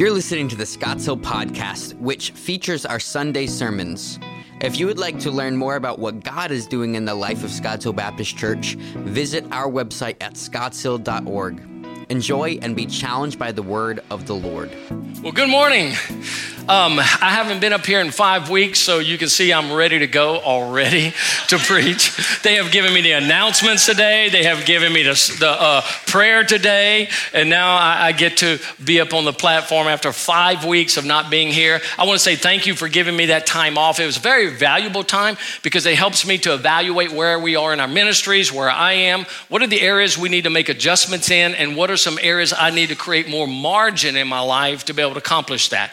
You're listening to the Scotts Hill Podcast, which features our Sunday sermons. If you would like to learn more about what God is doing in the life of Scotts Hill Baptist Church, visit our website at scottshill.org. Enjoy and be challenged by the word of the Lord. Well, good morning. I haven't been up here in 5 weeks, so you can see I'm ready to go already to preach. They have given me the announcements today. They have given me the prayer today. And now I get to be up on the platform after 5 weeks of not being here. I want to say thank you for giving me that time off. It was a very valuable time because it helps me to evaluate where we are in our ministries, where I am, what are the areas we need to make adjustments in, and what are some areas I need to create more margin in my life to be able to accomplish that.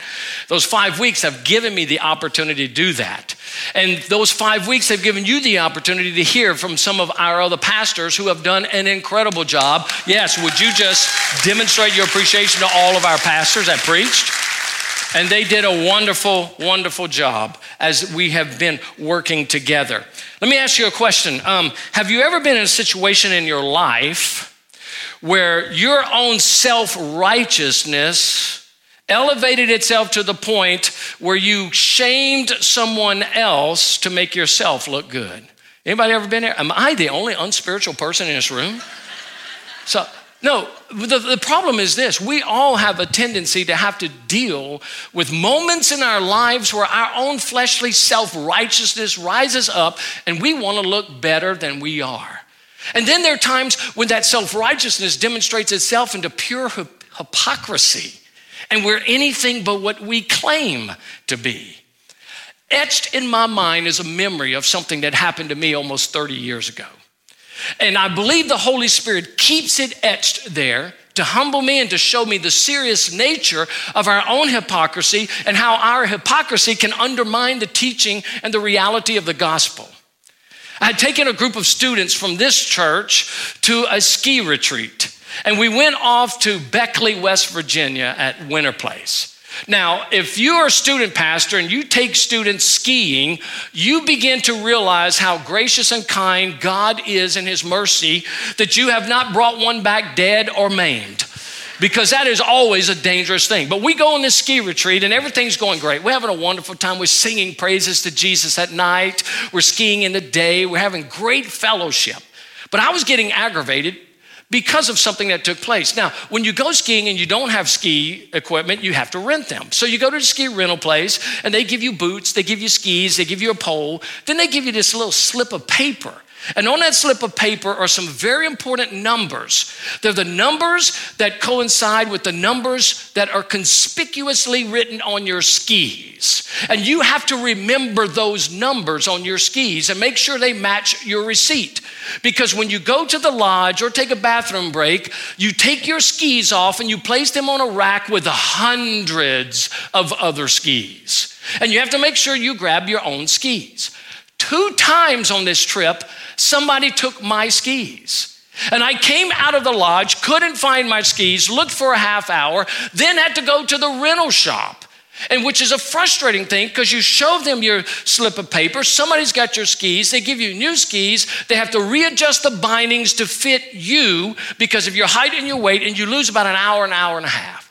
Those 5 weeks have given me the opportunity to do that. And those 5 weeks have given you the opportunity to hear from some of our other pastors who have done an incredible job. Yes, would you just demonstrate your appreciation to all of our pastors that preached? And they did a wonderful, wonderful job as we have been working together. Let me ask you a question. Have you ever been in a situation in your life where your own self-righteousness elevated itself to the point where you shamed someone else to make yourself look good? Anybody ever been there? Am I the only unspiritual person in this room? No, the problem is this. We all have a tendency to have to deal with moments in our lives where our own fleshly self-righteousness rises up and we want to look better than we are. And then there are times when that self-righteousness demonstrates itself into pure hypocrisy, and we're anything but what we claim to be. Etched in my mind is a memory of something that happened to me almost 30 years ago. And I believe the Holy Spirit keeps it etched there to humble me and to show me the serious nature of our own hypocrisy and how our hypocrisy can undermine the teaching and the reality of the gospel. I had taken a group of students from this church to a ski retreat, and we went off to Beckley, West Virginia at Winter Place. Now, if you're a student pastor and you take students skiing, you begin to realize how gracious and kind God is in his mercy that you have not brought one back dead or maimed, because that is always a dangerous thing. But we go on this ski retreat and everything's going great. We're having a wonderful time. We're singing praises to Jesus at night. We're skiing in the day. We're having great fellowship. But I was getting aggravated because of something that took place. Now, when you go skiing and you don't have ski equipment, you have to rent them. So you go to the ski rental place and they give you boots, they give you skis, they give you a pole. Then they give you this little slip of paper. And on that slip of paper are some very important numbers. They're the numbers that coincide with the numbers that are conspicuously written on your skis. And you have to remember those numbers on your skis and make sure they match your receipt. Because when you go to the lodge or take a bathroom break, you take your skis off and you place them on a rack with hundreds of other skis. And you have to make sure you grab your own skis. 2 times on this trip, somebody took my skis. And I came out of the lodge, couldn't find my skis, looked for a half hour, then had to go to the rental shop, and which is a frustrating thing because you show them your slip of paper, somebody's got your skis, they give you new skis, they have to readjust the bindings to fit you because of your height and your weight, and you lose about an hour and a half.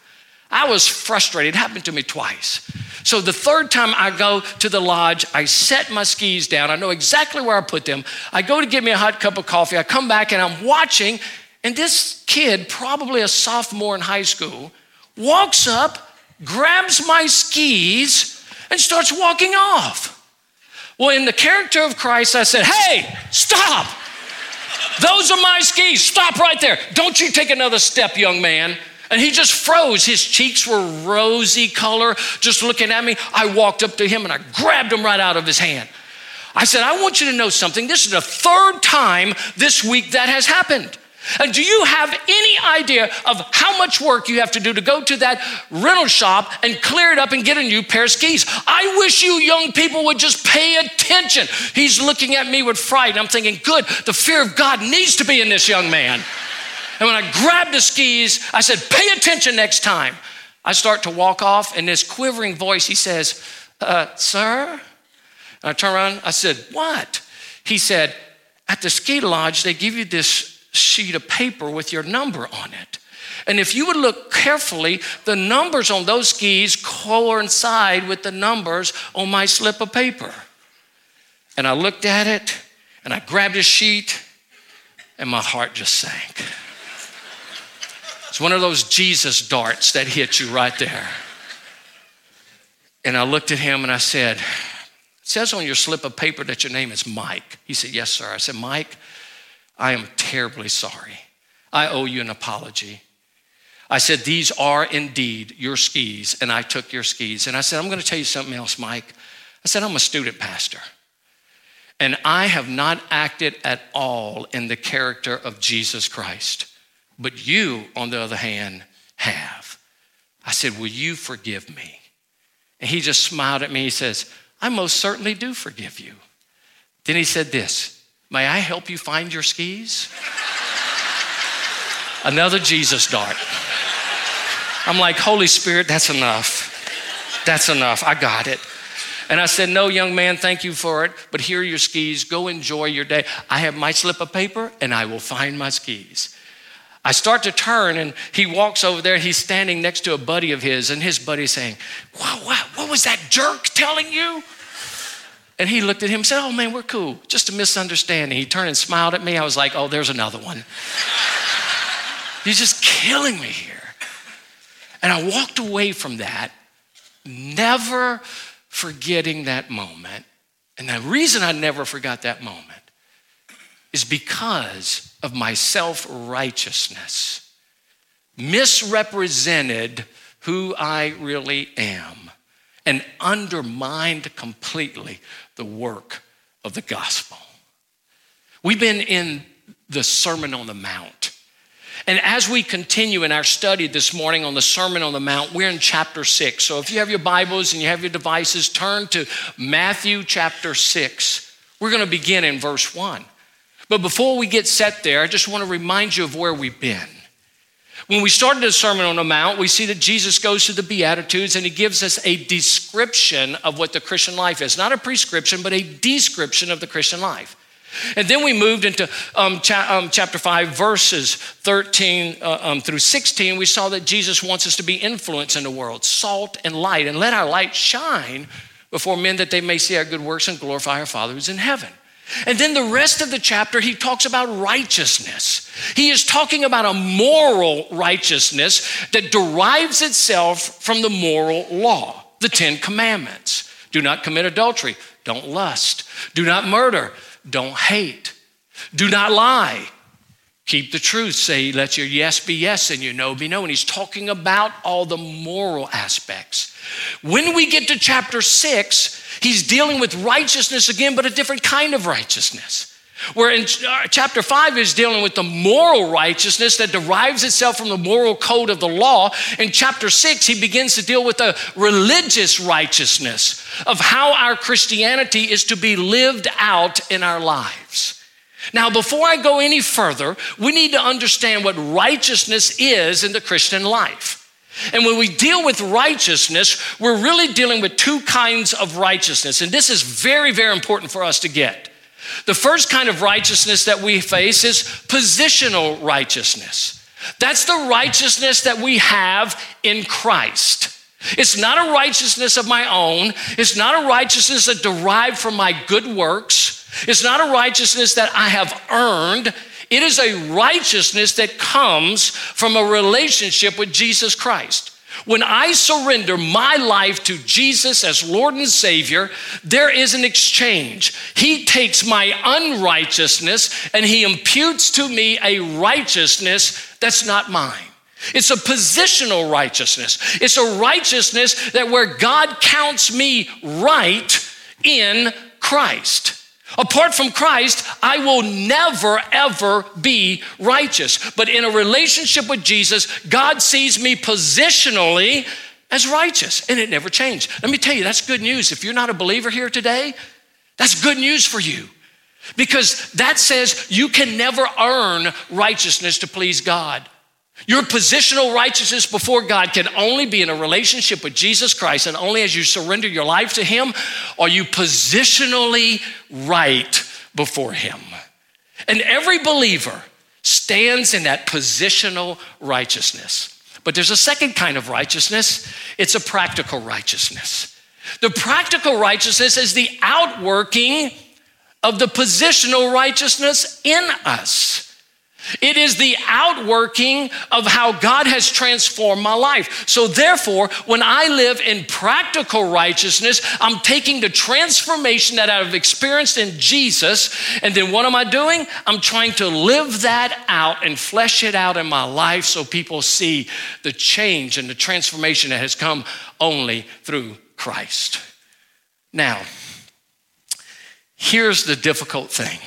I was frustrated. It happened to me twice. So the third time I go to the lodge, I set my skis down. I know exactly where I put them. I go to get me a hot cup of coffee. I come back and I'm watching, and this kid, probably a sophomore in high school, walks up, grabs my skis, and starts walking off. Well, in the character of Christ, I said, "Hey, stop. Those are my skis. Stop right there. Don't you take another step, young man." And he just froze. His cheeks were rosy color, just looking at me. I walked up to him and I grabbed him right out of his hand. I said, "I want you to know something. This is the third time this week that has happened. And do you have any idea of how much work you have to do to go to that rental shop and clear it up and get a new pair of skis? I wish you young people would just pay attention." He's looking at me with fright. And I'm thinking, good, the fear of God needs to be in this young man. And when I grabbed the skis, I said, "Pay attention next time." I start to walk off, and this quivering voice, he says, "Sir?" And I turn around, I said, "What?" He said, "At the ski lodge, they give you this sheet of paper with your number on it. And if you would look carefully, the numbers on those keys coincide with the numbers on my slip of paper. And I looked at it, and I grabbed a sheet, and my heart just sank. It's one of those Jesus darts that hit you right there. And I looked at him, and I said, it says on your slip of paper that your name is Mike. He said, yes, sir. I said, Mike, I am terribly sorry. I owe you an apology. I said, these are indeed your skis, and I took your skis. And I said, I'm going to tell you something else, Mike. I said, I'm a student pastor, and I have not acted at all in the character of Jesus Christ. But you, on the other hand, have. I said, will you forgive me? And he just smiled at me. He says, I most certainly do forgive you. Then he said this, may I help you find your skis? Another Jesus dart. I'm like, Holy Spirit, that's enough. That's enough. I got it. And I said, no, young man, thank you for it, but here are your skis. Go enjoy your day. I have my slip of paper, and I will find my skis. I start to turn, and he walks over there. He's standing next to a buddy of his, and his buddy's saying, what was that jerk telling you? And he looked at him and said, oh, man, we're cool. Just a misunderstanding. He turned and smiled at me. I was like, oh, there's another one. You're just killing me here. And I walked away from that, never forgetting that moment. And the reason I never forgot that moment is because of my self-righteousness, misrepresented who I really am, and undermined completely the work of the gospel. We've been in the Sermon on the Mount. And as we continue in our study this morning on the Sermon on the Mount, we're in chapter 6. So if you have your Bibles and you have your devices, turn to Matthew chapter 6. We're going to begin in verse 1. But before we get set there, I just want to remind you of where we've been. When we started the Sermon on the Mount, we see that Jesus goes to the Beatitudes and he gives us a description of what the Christian life is. Not a prescription, but a description of the Christian life. And then we moved into chapter 5, verses 13 through 16. We saw that Jesus wants us to be influence in the world, salt and light, and let our light shine before men that they may see our good works and glorify our Father who's in heaven. And then the rest of the chapter, he talks about righteousness. He is talking about a moral righteousness that derives itself from the moral law, the Ten Commandments. Do not commit adultery. Don't lust. Do not murder. Don't hate. Do not lie. Keep the truth. Say, let your yes be yes and your no be no. And he's talking about all the moral aspects. When we get to chapter 6, he's dealing with righteousness again, but a different kind of righteousness. Where in chapter 5 is dealing with the moral righteousness that derives itself from the moral code of the law. In chapter 6, he begins to deal with the religious righteousness of how our Christianity is to be lived out in our lives. Now, before I go any further, we need to understand what righteousness is in the Christian life. And when we deal with righteousness, we're really dealing with two kinds of righteousness. And this is very, very important for us to get. The first kind of righteousness that we face is positional righteousness. That's the righteousness that we have in Christ. It's not a righteousness of my own. It's not a righteousness that derived from my good works. It's not a righteousness that I have earned. It is a righteousness that comes from a relationship with Jesus Christ. When I surrender my life to Jesus as Lord and Savior, there is an exchange. He takes my unrighteousness and he imputes to me a righteousness that's not mine. It's a positional righteousness. It's a righteousness that where God counts me right in Christ. Apart from Christ, I will never, ever be righteous. But in a relationship with Jesus, God sees me positionally as righteous, and it never changed. Let me tell you, that's good news. If you're not a believer here today, that's good news for you, because that says you can never earn righteousness to please God. Your positional righteousness before God can only be in a relationship with Jesus Christ, and only as you surrender your life to him are you positionally right before him. And every believer stands in that positional righteousness. But there's a second kind of righteousness. It's a practical righteousness. The practical righteousness is the outworking of the positional righteousness in us. It is the outworking of how God has transformed my life. So therefore, when I live in practical righteousness, I'm taking the transformation that I've experienced in Jesus, and then what am I doing? I'm trying to live that out and flesh it out in my life so people see the change and the transformation that has come only through Christ. Now, here's the difficult thing.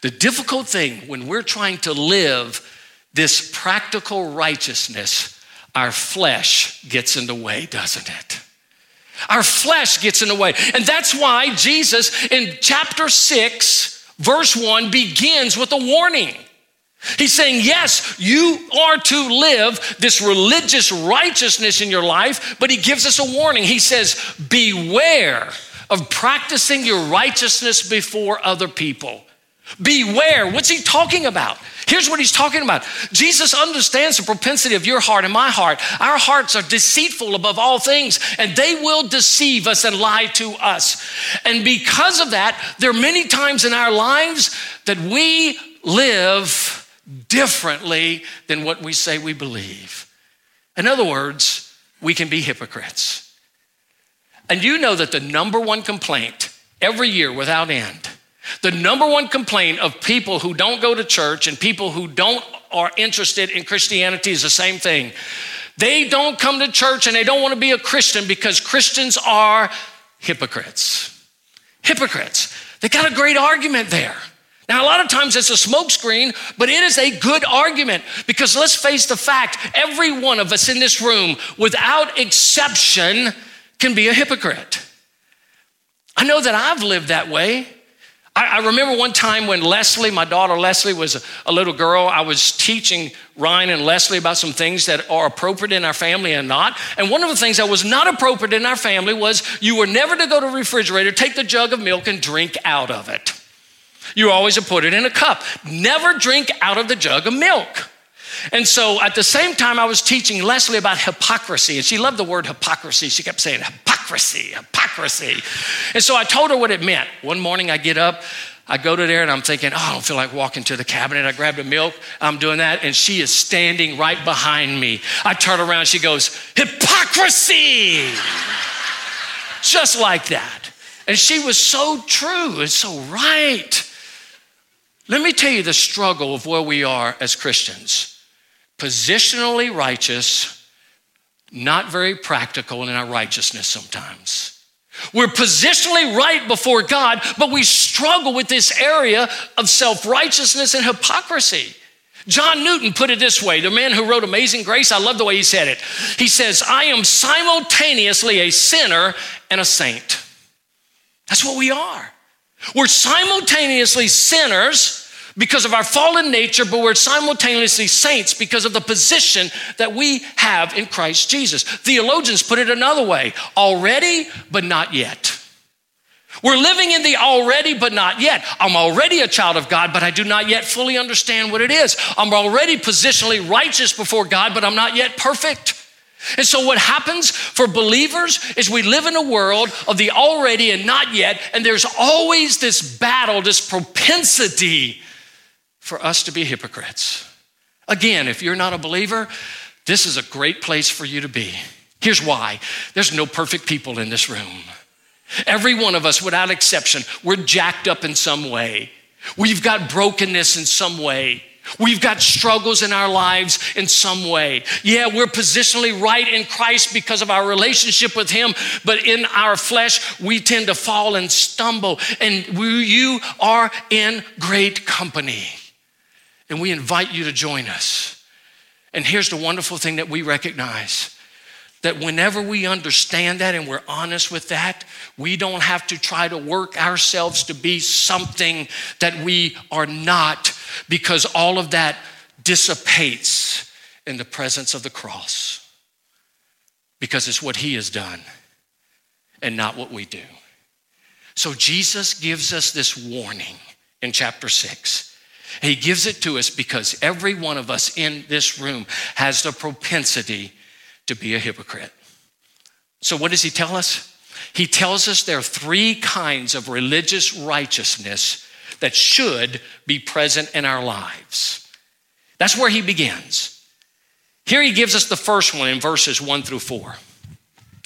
The difficult thing when we're trying to live this practical righteousness, our flesh gets in the way, doesn't it? Our flesh gets in the way. And that's why Jesus in chapter 6, verse 1 begins with a warning. He's saying, yes, you are to live this religious righteousness in your life, but he gives us a warning. He says, beware of practicing your righteousness before other people. Beware. What's he talking about? Here's what he's talking about. Jesus understands the propensity of your heart and my heart. Our hearts are deceitful above all things, and they will deceive us and lie to us. And because of that, there are many times in our lives that we live differently than what we say we believe. In other words, we can be hypocrites. And you know that the number one complaint every year without end, the number one complaint of people who don't go to church and people who are interested in Christianity is the same thing. They don't come to church and they don't want to be a Christian because Christians are hypocrites. Hypocrites. They got a great argument there. Now, a lot of times it's a smokescreen, but it is a good argument because let's face the fact, every one of us in this room, without exception, can be a hypocrite. I know that I've lived that way. I remember one time when Leslie, my daughter Leslie, was a little girl. I was teaching Ryan and Leslie about some things that are appropriate in our family and not. And one of the things that was not appropriate in our family was you were never to go to the refrigerator, take the jug of milk and drink out of it. You were always to put it in a cup. Never drink out of the jug of milk. And so at the same time, I was teaching Leslie about hypocrisy, and she loved the word hypocrisy. She kept saying, hypocrisy, hypocrisy. And so I told her what it meant. One morning I get up, I go to there, and I'm thinking, oh, I don't feel like walking to the cabinet. I grab the milk, I'm doing that, and she is standing right behind me. I turn around, she goes, hypocrisy, just like that. And she was so true and so right. Let me tell you the struggle of where we are as Christians. Positionally righteous, not very practical in our righteousness sometimes. We're positionally right before God, but we struggle with this area of self-righteousness and hypocrisy. John Newton put it this way, the man who wrote Amazing Grace, I love the way he said it. He says, I am simultaneously a sinner and a saint. That's what we are. We're simultaneously sinners because of our fallen nature, but we're simultaneously saints because of the position that we have in Christ Jesus. Theologians put it another way, already, but not yet. We're living in the already, but not yet. I'm already a child of God, but I do not yet fully understand what it is. I'm already positionally righteous before God, but I'm not yet perfect. And so what happens for believers is we live in a world of the already and not yet, and there's always this battle, this propensity for us to be hypocrites. Again, if you're not a believer, this is a great place for you to be. Here's why. There's no perfect people in this room. Every one of us, without exception, we're jacked up in some way. We've got brokenness in some way. We've got struggles in our lives in some way. Yeah, we're positionally right in Christ because of our relationship with him, but in our flesh, we tend to fall and stumble, and you are in great company. And we invite you to join us. And here's the wonderful thing that we recognize, that whenever we understand that and we're honest with that, we don't have to try to work ourselves to be something that we are not, because all of that dissipates in the presence of the cross, because it's what he has done and not what we do. So Jesus gives us this warning in chapter 6. He gives it to us because every one of us in this room has the propensity to be a hypocrite. So what does he tell us? He tells us there are three kinds of religious righteousness that should be present in our lives. That's where he begins. Here he gives us the first one in verses 1-4.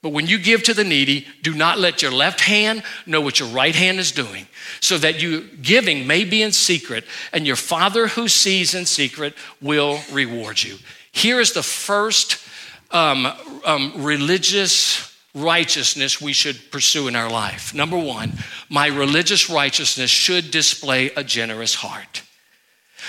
But when you give to the needy, do not let your left hand know what your right hand is doing, so that your giving may be in secret, and your Father who sees in secret will reward you. Here is the first religious righteousness we should pursue in our life. Number one, my religious righteousness should display a generous heart.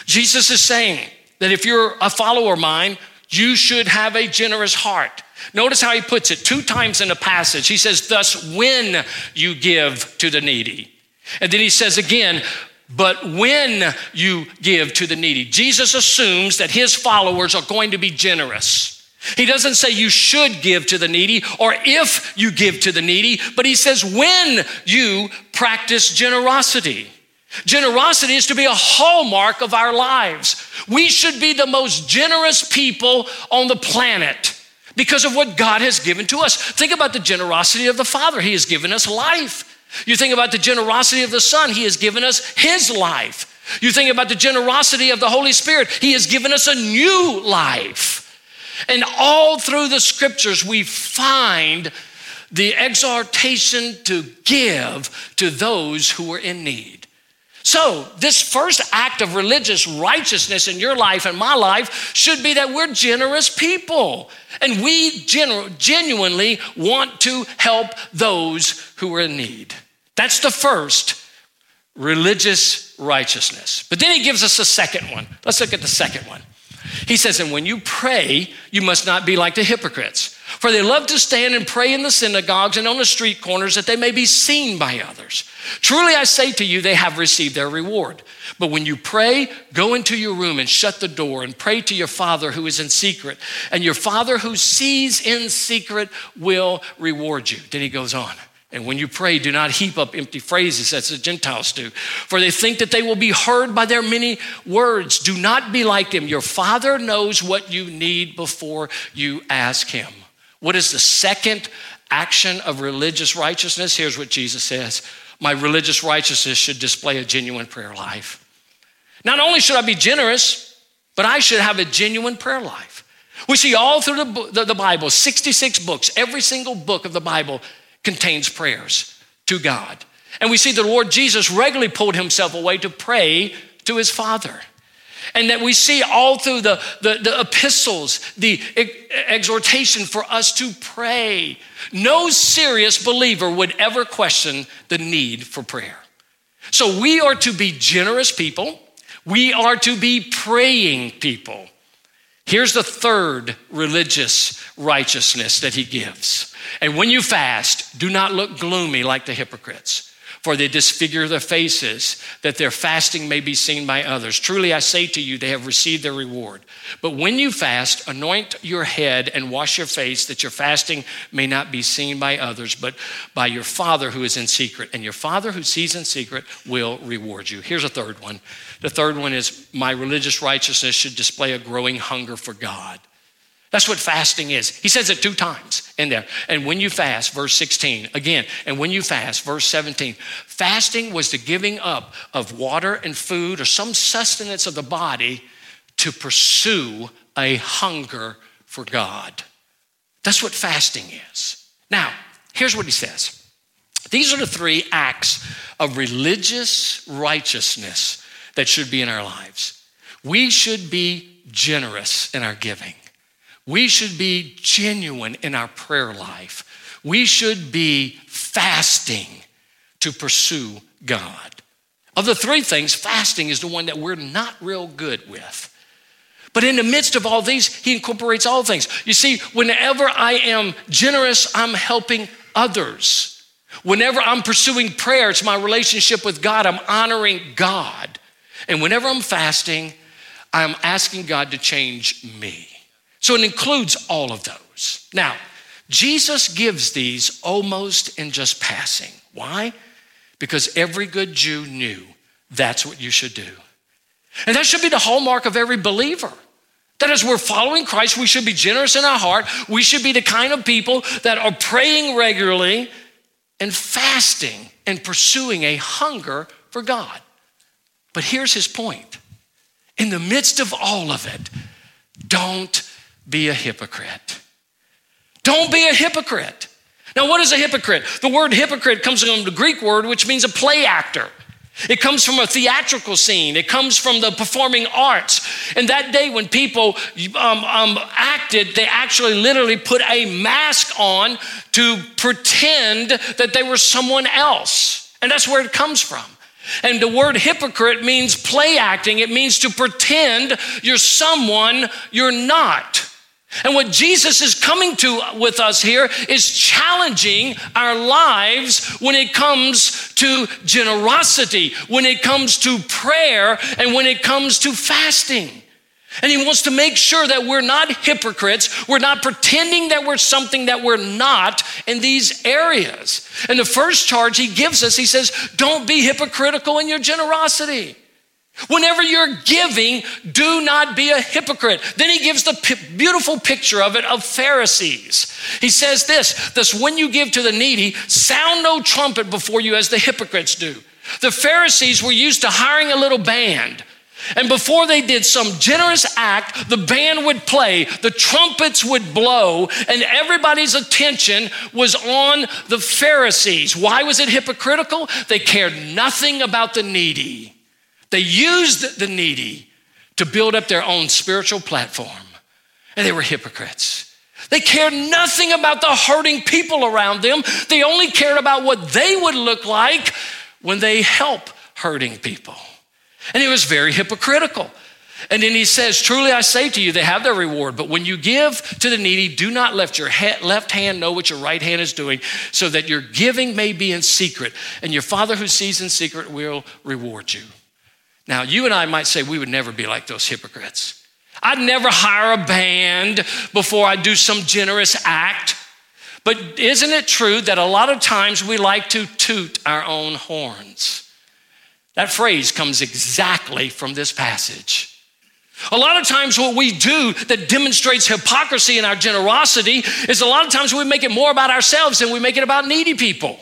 Jesus is saying that if you're a follower of mine, you should have a generous heart. Notice how he puts it 2 times in the passage. He says, thus when you give to the needy. And then he says again, but when you give to the needy. Jesus assumes that his followers are going to be generous. He doesn't say you should give to the needy or if you give to the needy, but he says when you practice generosity. Generosity is to be a hallmark of our lives. We should be the most generous people on the planet, because of what God has given to us. Think about the generosity of the Father. He has given us life. You think about the generosity of the Son. He has given us his life. You think about the generosity of the Holy Spirit. He has given us a new life. And all through the scriptures, we find the exhortation to give to those who are in need. So this first act of religious righteousness in your life and my life should be that we're generous people. And we genuinely want to help those who are in need. That's the first religious righteousness. But then he gives us a second one. Let's look at the second one. He says, and when you pray, you must not be like the hypocrites, for they love to stand and pray in the synagogues and on the street corners that they may be seen by others. Truly, I say to you, they have received their reward. But when you pray, go into your room and shut the door and pray to your Father who is in secret, and your Father who sees in secret will reward you. Then he goes on. And when you pray, do not heap up empty phrases as the Gentiles do, for they think that they will be heard by their many words. Do not be like them. Your Father knows what you need before you ask him. What is the second action of religious righteousness? Here's what Jesus says. My religious righteousness should display a genuine prayer life. Not only should I be generous, but I should have a genuine prayer life. We see all through the Bible, 66 books, every single book of the Bible contains prayers to God. And we see the Lord Jesus regularly pulled himself away to pray to his Father. And that we see all through the epistles, the exhortation for us to pray. No serious believer would ever question the need for prayer. So we are to be generous people. We are to be praying people. Here's the third religious righteousness that he gives. And when you fast, do not look gloomy like the hypocrites, for they disfigure their faces, that their fasting may be seen by others. Truly, I say to you, they have received their reward. But when you fast, anoint your head and wash your face, that your fasting may not be seen by others, but by your Father who is in secret. And your Father who sees in secret will reward you. Here's a third one. The third one is, my religious righteousness should display a growing hunger for God. That's what fasting is. He says it 2 times in there. And when you fast, verse 16, again, and when you fast, verse 17, fasting was the giving up of water and food or some sustenance of the body to pursue a hunger for God. That's what fasting is. Now, here's what he says. These are the 3 acts of religious righteousness that should be in our lives. We should be generous in our giving. We should be genuine in our prayer life. We should be fasting to pursue God. Of the 3 things, fasting is the one that we're not real good with. But in the midst of all these, he incorporates all things. You see, whenever I am generous, I'm helping others. Whenever I'm pursuing prayer, it's my relationship with God. I'm honoring God. And whenever I'm fasting, I'm asking God to change me. So it includes all of those. Now, Jesus gives these almost in just passing. Why? Because every good Jew knew that's what you should do. And that should be the hallmark of every believer. That as we're following Christ, we should be generous in our heart. We should be the kind of people that are praying regularly and fasting and pursuing a hunger for God. But here's his point. In the midst of all of it, don't be a hypocrite. Don't be a hypocrite. Now, what is a hypocrite? The word hypocrite comes from the Greek word, which means a play actor. It comes from a theatrical scene. It comes from the performing arts. And that day when people acted, they actually literally put a mask on to pretend that they were someone else. And that's where it comes from. And the word hypocrite means play acting. It means to pretend you're someone you're not. And what Jesus is coming to with us here is challenging our lives when it comes to generosity, when it comes to prayer, and when it comes to fasting. And he wants to make sure that we're not hypocrites. We're not pretending that we're something that we're not in these areas. And the first charge he gives us, he says, don't be hypocritical in your generosity. Whenever you're giving, do not be a hypocrite. Then he gives the beautiful picture of it of Pharisees. He says this, when you give to the needy, sound no trumpet before you as the hypocrites do. The Pharisees were used to hiring a little band. And before they did some generous act, the band would play, the trumpets would blow, and everybody's attention was on the Pharisees. Why was it hypocritical? They cared nothing about the needy. They used the needy to build up their own spiritual platform, and they were hypocrites. They cared nothing about the hurting people around them. They only cared about what they would look like when they help hurting people. And it was very hypocritical. And then he says, truly I say to you, they have their reward, but when you give to the needy, do not let your left hand know what your right hand is doing, so that your giving may be in secret, and your Father who sees in secret will reward you. Now, you and I might say we would never be like those hypocrites. I'd never hire a band before I do some generous act. But isn't it true that a lot of times we like to toot our own horns? That phrase comes exactly from this passage. A lot of times what we do that demonstrates hypocrisy in our generosity is a lot of times we make it more about ourselves than we make it about needy people.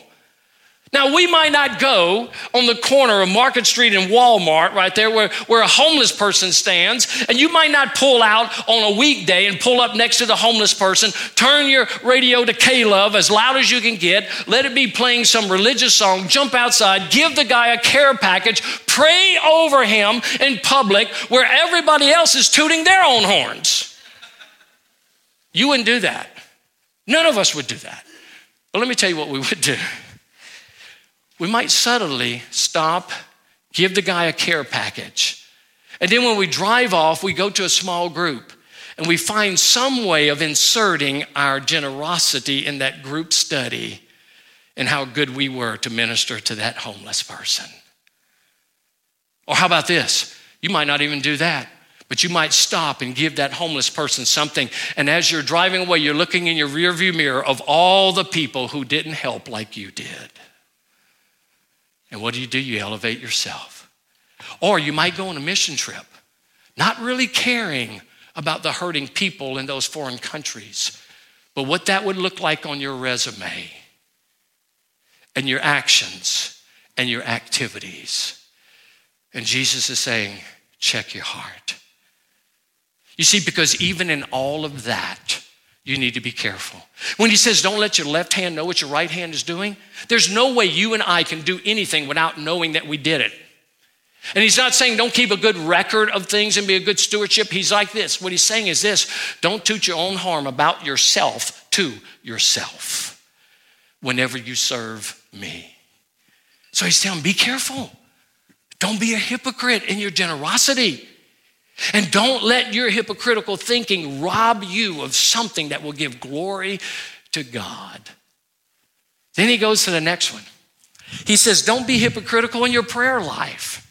Now, we might not go on the corner of Market Street and Walmart right there where a homeless person stands, and you might not pull out on a weekday and pull up next to the homeless person, turn your radio to K-Love as loud as you can get, let it be playing some religious song, jump outside, give the guy a care package, pray over him in public where everybody else is tooting their own horns. You wouldn't do that. None of us would do that. But let me tell you what we would do. We might subtly stop, give the guy a care package. And then when we drive off, we go to a small group and we find some way of inserting our generosity in that group study and how good we were to minister to that homeless person. Or how about this? You might not even do that, but you might stop and give that homeless person something. And as you're driving away, you're looking in your rearview mirror of all the people who didn't help like you did. And what do? You elevate yourself. Or you might go on a mission trip, not really caring about the hurting people in those foreign countries, but what that would look like on your resume and your actions and your activities. And Jesus is saying, check your heart. You see, because even in all of that, you need to be careful. When he says, don't let your left hand know what your right hand is doing, there's no way you and I can do anything without knowing that we did it. And he's not saying don't keep a good record of things and be a good stewardship. He's like this. What he's saying is this, don't toot your own harm about yourself to yourself whenever you serve me. So he's telling, be careful. Don't be a hypocrite in your generosity. And don't let your hypocritical thinking rob you of something that will give glory to God. Then he goes to the next one. He says, don't be hypocritical in your prayer life.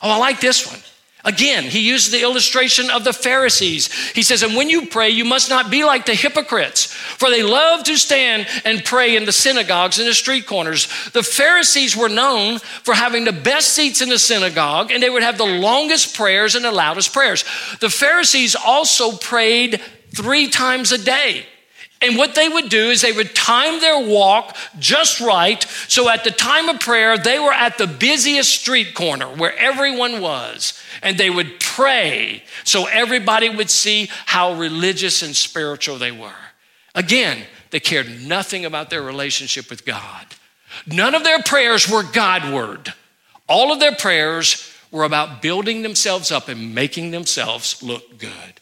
Oh, I like this one. Again, he uses the illustration of the Pharisees. He says, and when you pray, you must not be like the hypocrites, for they love to stand and pray in the synagogues and the street corners. The Pharisees were known for having the best seats in the synagogue, and they would have the longest prayers and the loudest prayers. The Pharisees also prayed 3 times a day. And what they would do is they would time their walk just right. So at the time of prayer, they were at the busiest street corner where everyone was. And they would pray so everybody would see how religious and spiritual they were. Again, they cared nothing about their relationship with God. None of their prayers were Godward. All of their prayers were about building themselves up and making themselves look good.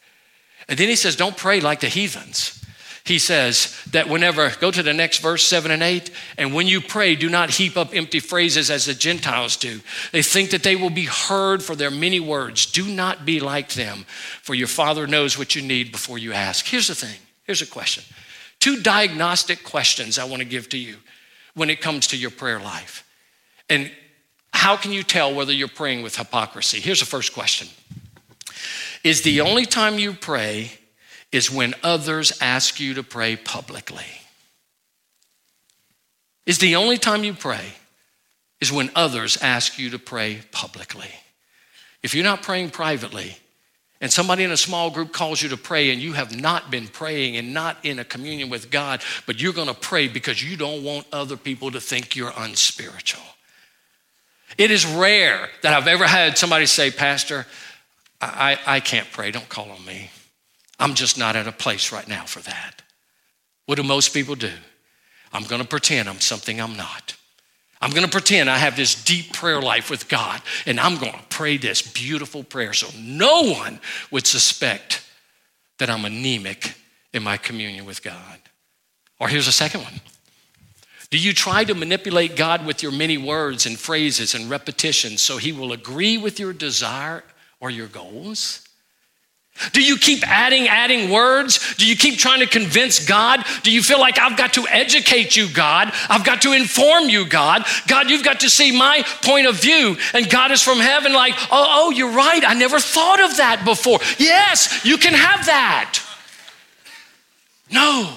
And then he says, don't pray like the heathens. He says that whenever, go to the next verse, 7 and 8, and when you pray, do not heap up empty phrases as the Gentiles do. They think that they will be heard for their many words. Do not be like them, for your Father knows what you need before you ask. Here's the thing. Here's a question. 2 diagnostic questions I want to give to you when it comes to your prayer life. And how can you tell whether you're praying with hypocrisy? Here's the first question. Is the only time you pray is when others ask you to pray publicly? Is the only time you pray is when others ask you to pray publicly. If you're not praying privately and somebody in a small group calls you to pray and you have not been praying and not in a communion with God, but you're going to pray because you don't want other people to think you're unspiritual. It is rare that I've ever had somebody say, Pastor, I can't pray, don't call on me. I'm just not at a place right now for that. What do most people do? I'm going to pretend I'm something I'm not. I'm going to pretend I have this deep prayer life with God, and I'm going to pray this beautiful prayer so no one would suspect that I'm anemic in my communion with God. Or here's a second one. Do you try to manipulate God with your many words and phrases and repetitions so he will agree with your desire or your goals? Do you keep adding words? Do you keep trying to convince God? Do you feel like I've got to educate you, God? I've got to inform you, God. God, you've got to see my point of view. And God is from heaven like, oh, you're right. I never thought of that before. Yes, you can have that. No.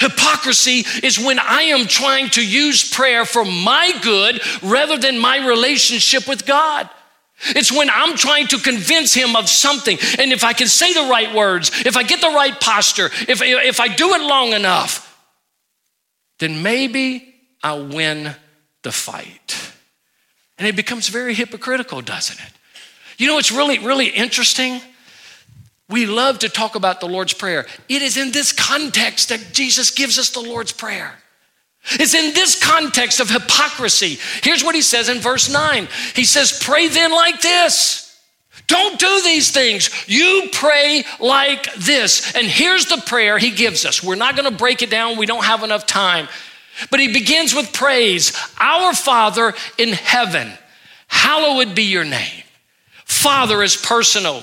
Hypocrisy is when I am trying to use prayer for my good rather than my relationship with God. It's when I'm trying to convince him of something. And if I can say the right words, if I get the right posture, if I do it long enough, then maybe I'll win the fight. And it becomes very hypocritical, doesn't it? You know, it's really, really interesting. We love to talk about the Lord's Prayer. It is in this context that Jesus gives us the Lord's Prayer. It's in this context of hypocrisy. Here's what he says in verse 9. He says, pray then like this. Don't do these things. You pray like this. And here's the prayer he gives us. We're not going to break it down. We don't have enough time. But he begins with praise. Our Father in heaven, hallowed be your name. Father is personal.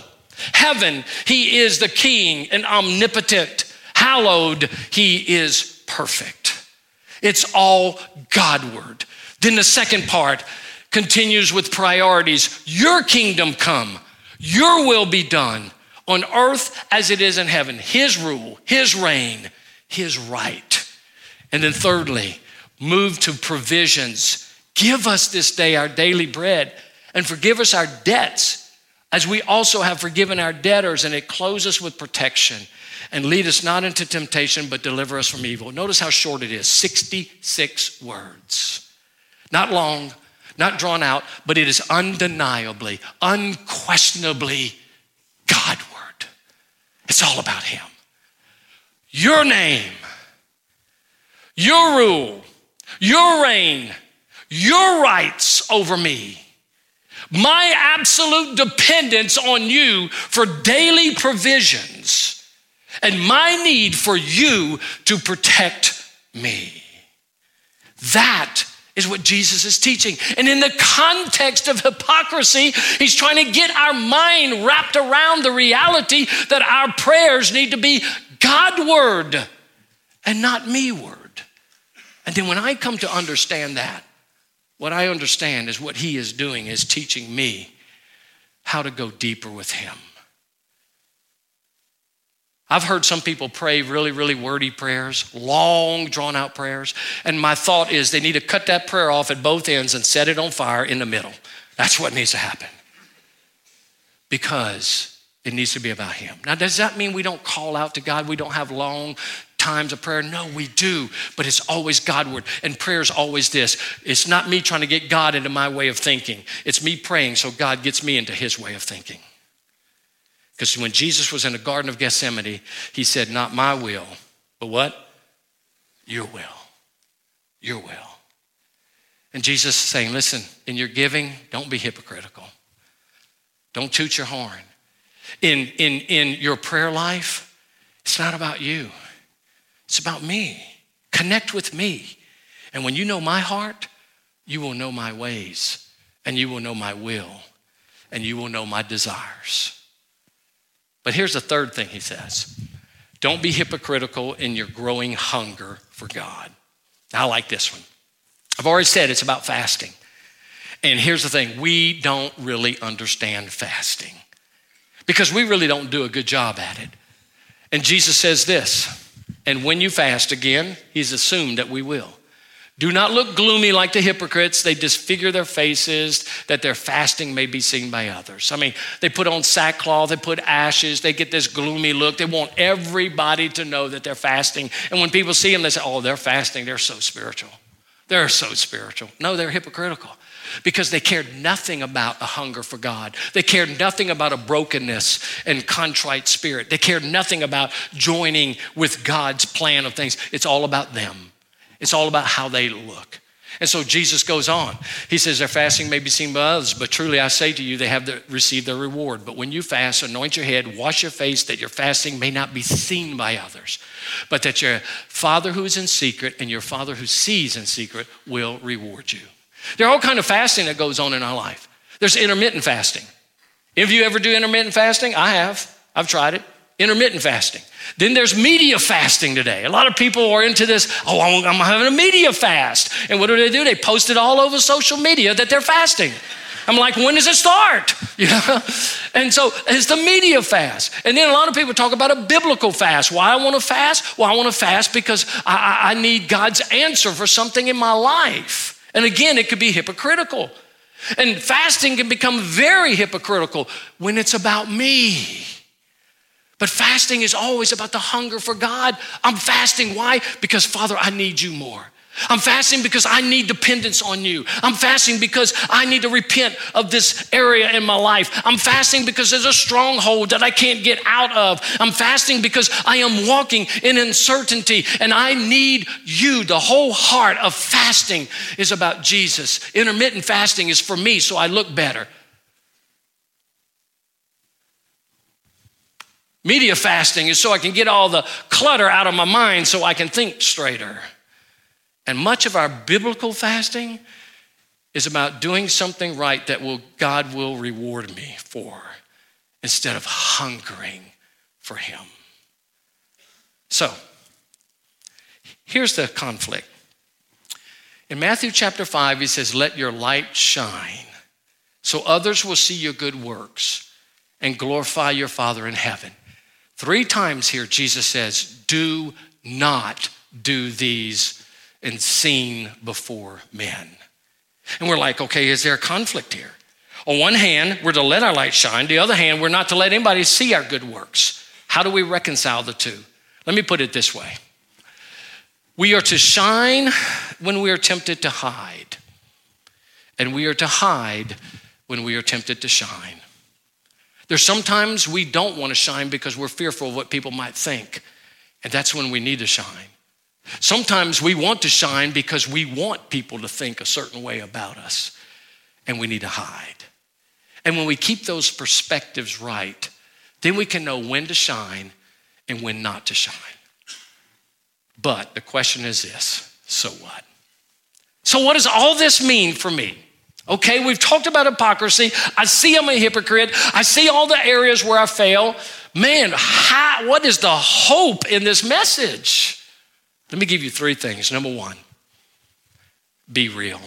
Heaven, he is the king and omnipotent. Hallowed, he is perfect. It's all Godward. Then the second part continues with priorities. Your kingdom come, your will be done on earth as it is in heaven. His rule, his reign, his right. And then thirdly, move to provisions. Give us this day our daily bread and forgive us our debts as we also have forgiven our debtors, and it closes with protection. And lead us not into temptation, but deliver us from evil. Notice how short it is, 66 words. Not long, not drawn out, but it is undeniably, unquestionably Godward. It's all about him. Your name, your rule, your reign, your rights over me. My absolute dependence on you for daily provisions. And my need for you to protect me. That is what Jesus is teaching. And in the context of hypocrisy, he's trying to get our mind wrapped around the reality that our prayers need to be Godward and not meward. And then when I come to understand that, what I understand is what he is doing is teaching me how to go deeper with him. I've heard some people pray really, really wordy prayers, long, drawn-out prayers, and my thought is they need to cut that prayer off at both ends and set it on fire in the middle. That's what needs to happen, because it needs to be about him. Now, does that mean we don't call out to God? We don't have long times of prayer? No, we do, but it's always Godward, and prayer's always this. It's not me trying to get God into my way of thinking. It's me praying so God gets me into his way of thinking. Because when Jesus was in the Garden of Gethsemane, he said, not my will, but what? Your will. Your will. And Jesus is saying, listen, in your giving, don't be hypocritical. Don't toot your horn. In your prayer life, it's not about you. It's about me. Connect with me. And when you know my heart, you will know my ways, and you will know my will, and you will know my desires. But here's the third thing he says. Don't be hypocritical in your growing hunger for God. I like this one. I've already said it's about fasting. And here's the thing. We don't really understand fasting because we really don't do a good job at it. And Jesus says this, and when you fast, again, he's assumed that we will. Do not look gloomy like the hypocrites. They disfigure their faces that their fasting may be seen by others. I mean, they put on sackcloth, they put ashes, they get this gloomy look. They want everybody to know that they're fasting. And when people see them, they say, oh, they're fasting. They're so spiritual. They're so spiritual. No, they're hypocritical because they cared nothing about a hunger for God. They cared nothing about a brokenness and contrite spirit. They cared nothing about joining with God's plan of things. It's all about them. It's all about how they look. And so Jesus goes on. He says, their fasting may be seen by others, but truly I say to you, they have received their reward. But when you fast, anoint your head, wash your face, that your fasting may not be seen by others, but that your Father who is in secret and your Father who sees in secret will reward you. There are all kinds of fasting that goes on in our life. There's intermittent fasting. If you ever do intermittent fasting, I have. I've tried it. Intermittent fasting. Then there's media fasting today. A lot of people are into this, oh, I'm having a media fast. And what do? They post it all over social media that they're fasting. I'm like, when does it start? You know? And so it's the media fast. And then a lot of people talk about a biblical fast. Why I want to fast? Well, I want to fast because I need God's answer for something in my life. And again, it could be hypocritical. And fasting can become very hypocritical when it's about me. But fasting is always about the hunger for God. I'm fasting, why? Because Father, I need you more. I'm fasting because I need dependence on you. I'm fasting because I need to repent of this area in my life. I'm fasting because there's a stronghold that I can't get out of. I'm fasting because I am walking in uncertainty and I need you. The whole heart of fasting is about Jesus. Intermittent fasting is for me so I look better. Media fasting is so I can get all the clutter out of my mind so I can think straighter. And much of our biblical fasting is about doing something right that God will reward me for instead of hungering for him. So, here's the conflict. In Matthew chapter 5, he says, let your light shine so others will see your good works and glorify your Father in heaven. 3 times here, Jesus says, do not do these and seen before men. And we're like, okay, is there a conflict here? On one hand, we're to let our light shine. The other hand, we're not to let anybody see our good works. How do we reconcile the two? Let me put it this way. We are to shine when we are tempted to hide. And we are to hide when we are tempted to shine. There's sometimes we don't want to shine because we're fearful of what people might think. And that's when we need to shine. Sometimes we want to shine because we want people to think a certain way about us. And we need to hide. And when we keep those perspectives right, then we can know when to shine and when not to shine. But the question is this, so what? So what does all this mean for me? Okay, we've talked about hypocrisy. I see I'm a hypocrite. I see all the areas where I fail. Man, what is the hope in this message? Let me give you 3 things. Number 1, Be real.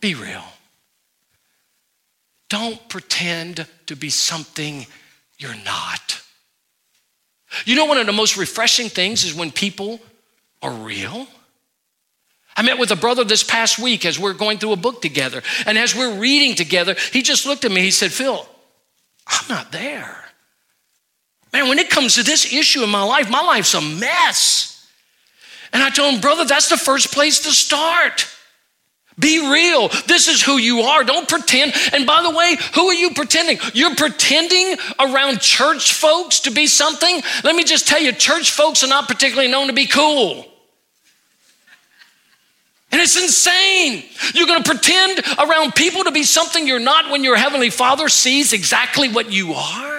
Be real. Don't pretend to be something you're not. You know, one of the most refreshing things is when people are real. I met with a brother this past week as we're going through a book together. And as we're reading together, he just looked at me. He said, Phil, I'm not there. Man, when it comes to this issue in my life's a mess. And I told him, brother, that's the first place to start. Be real. This is who you are. Don't pretend. And by the way, who are you pretending? You're pretending around church folks to be something? Let me just tell you, church folks are not particularly known to be cool. And it's insane. You're going to pretend around people to be something you're not when your Heavenly Father sees exactly what you are.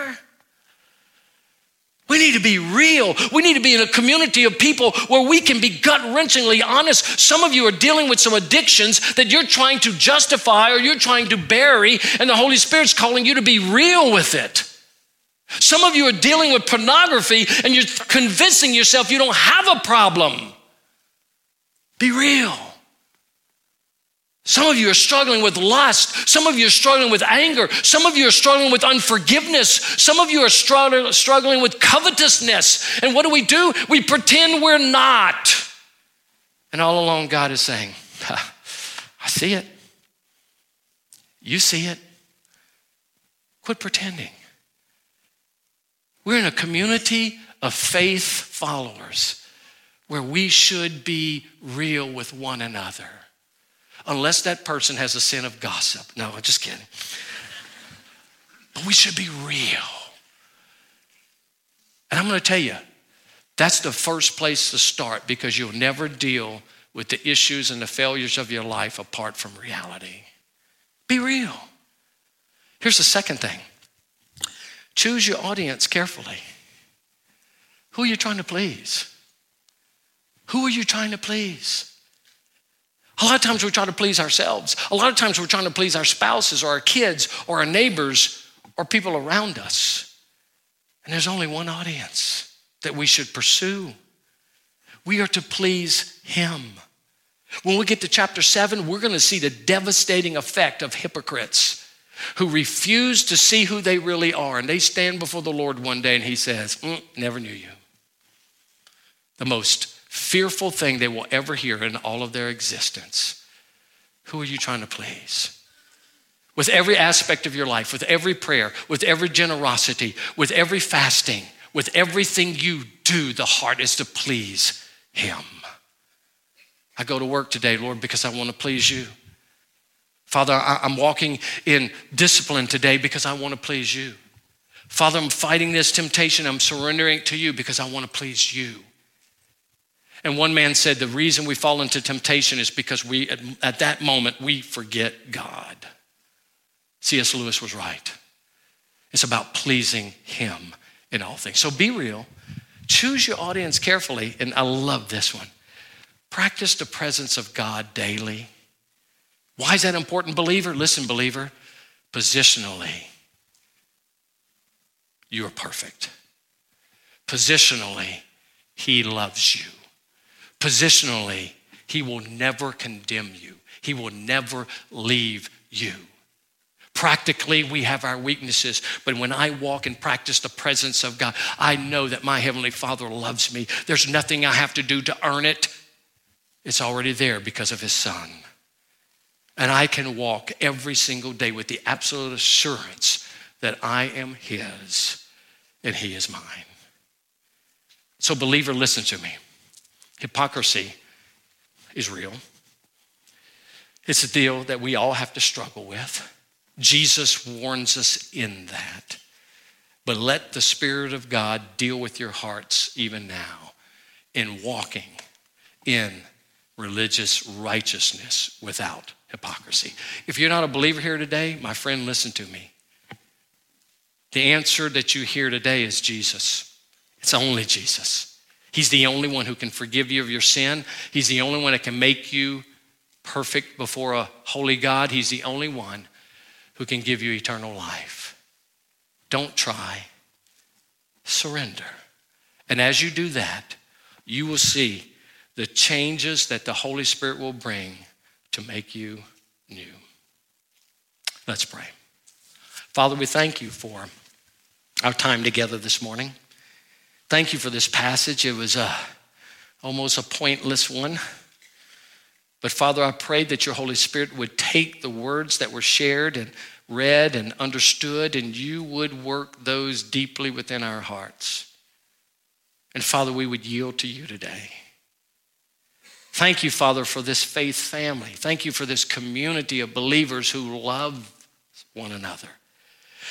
We need to be real. We need to be in a community of people where we can be gut-wrenchingly honest. Some of you are dealing with some addictions that you're trying to justify or you're trying to bury, and the Holy Spirit's calling you to be real with it. Some of you are dealing with pornography and you're convincing yourself you don't have a problem. Be real. Some of you are struggling with lust. Some of you are struggling with anger. Some of you are struggling with unforgiveness. Some of you are struggling with covetousness. And what do? We pretend we're not. And all along God is saying, I see it. You see it. Quit pretending. We're in a community of faith followers where we should be real with one another. Unless that person has a sin of gossip. No, I'm just kidding. But we should be real. And I'm going to tell you, that's the first place to start because you'll never deal with the issues and the failures of your life apart from reality. Be real. Here's the second thing. Choose your audience carefully. Who are you trying to please? Who are you trying to please? A lot of times we try to please ourselves. A lot of times we're trying to please our spouses or our kids or our neighbors or people around us. And there's only one audience that we should pursue. We are to please Him. When we get to chapter 7, we're going to see the devastating effect of hypocrites who refuse to see who they really are. And they stand before the Lord one day and He says, never knew you. The most fearful thing they will ever hear in all of their existence. Who are you trying to please? With every aspect of your life, with every prayer, with every generosity, with every fasting, with everything you do, the heart is to please Him. I go to work today, Lord, because I want to please You. Father, I'm walking in discipline today because I want to please You. Father, I'm fighting this temptation. I'm surrendering it to You because I want to please You. And one man said, the reason we fall into temptation is because we, at that moment, we forget God. C.S. Lewis was right. It's about pleasing Him in all things. So be real. Choose your audience carefully. And I love this one. Practice the presence of God daily. Why is that important, believer? Listen, believer, positionally, you are perfect. Positionally, He loves you. Positionally, He will never condemn you. He will never leave you. Practically, we have our weaknesses, but when I walk and practice the presence of God, I know that my Heavenly Father loves me. There's nothing I have to do to earn it. It's already there because of His Son. And I can walk every single day with the absolute assurance that I am His and He is mine. So believer, listen to me. Hypocrisy is real. It's a deal that we all have to struggle with. Jesus warns us in that. But let the Spirit of God deal with your hearts even now in walking in religious righteousness without hypocrisy. If you're not a believer here today, my friend, listen to me. The answer that you hear today is Jesus. It's only Jesus. He's the only one who can forgive you of your sin. He's the only one that can make you perfect before a holy God. He's the only one who can give you eternal life. Don't try. Surrender. And as you do that, you will see the changes that the Holy Spirit will bring to make you new. Let's pray. Father, we thank you for our time together this morning. Thank you for this passage. It was almost a pointless one. But Father, I prayed that your Holy Spirit would take the words that were shared and read and understood, and you would work those deeply within our hearts. And Father, we would yield to you today. Thank you, Father, for this faith family. Thank you for this community of believers who love one another.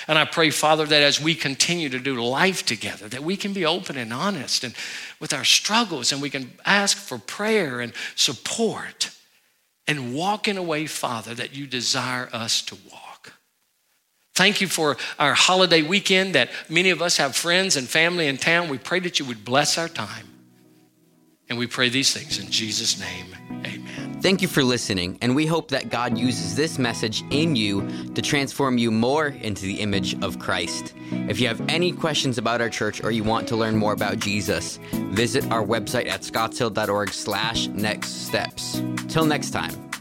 And I pray, Father, that as we continue to do life together, that we can be open and honest and with our struggles, and we can ask for prayer and support and walk in a way, Father, that you desire us to walk. Thank you for our holiday weekend that many of us have friends and family in town. We pray that you would bless our time. And we pray these things in Jesus' name, amen. Thank you for listening, and we hope that God uses this message in you to transform you more into the image of Christ. If you have any questions about our church or you want to learn more about Jesus, visit our website at scottshill.org/nextsteps. Till next time.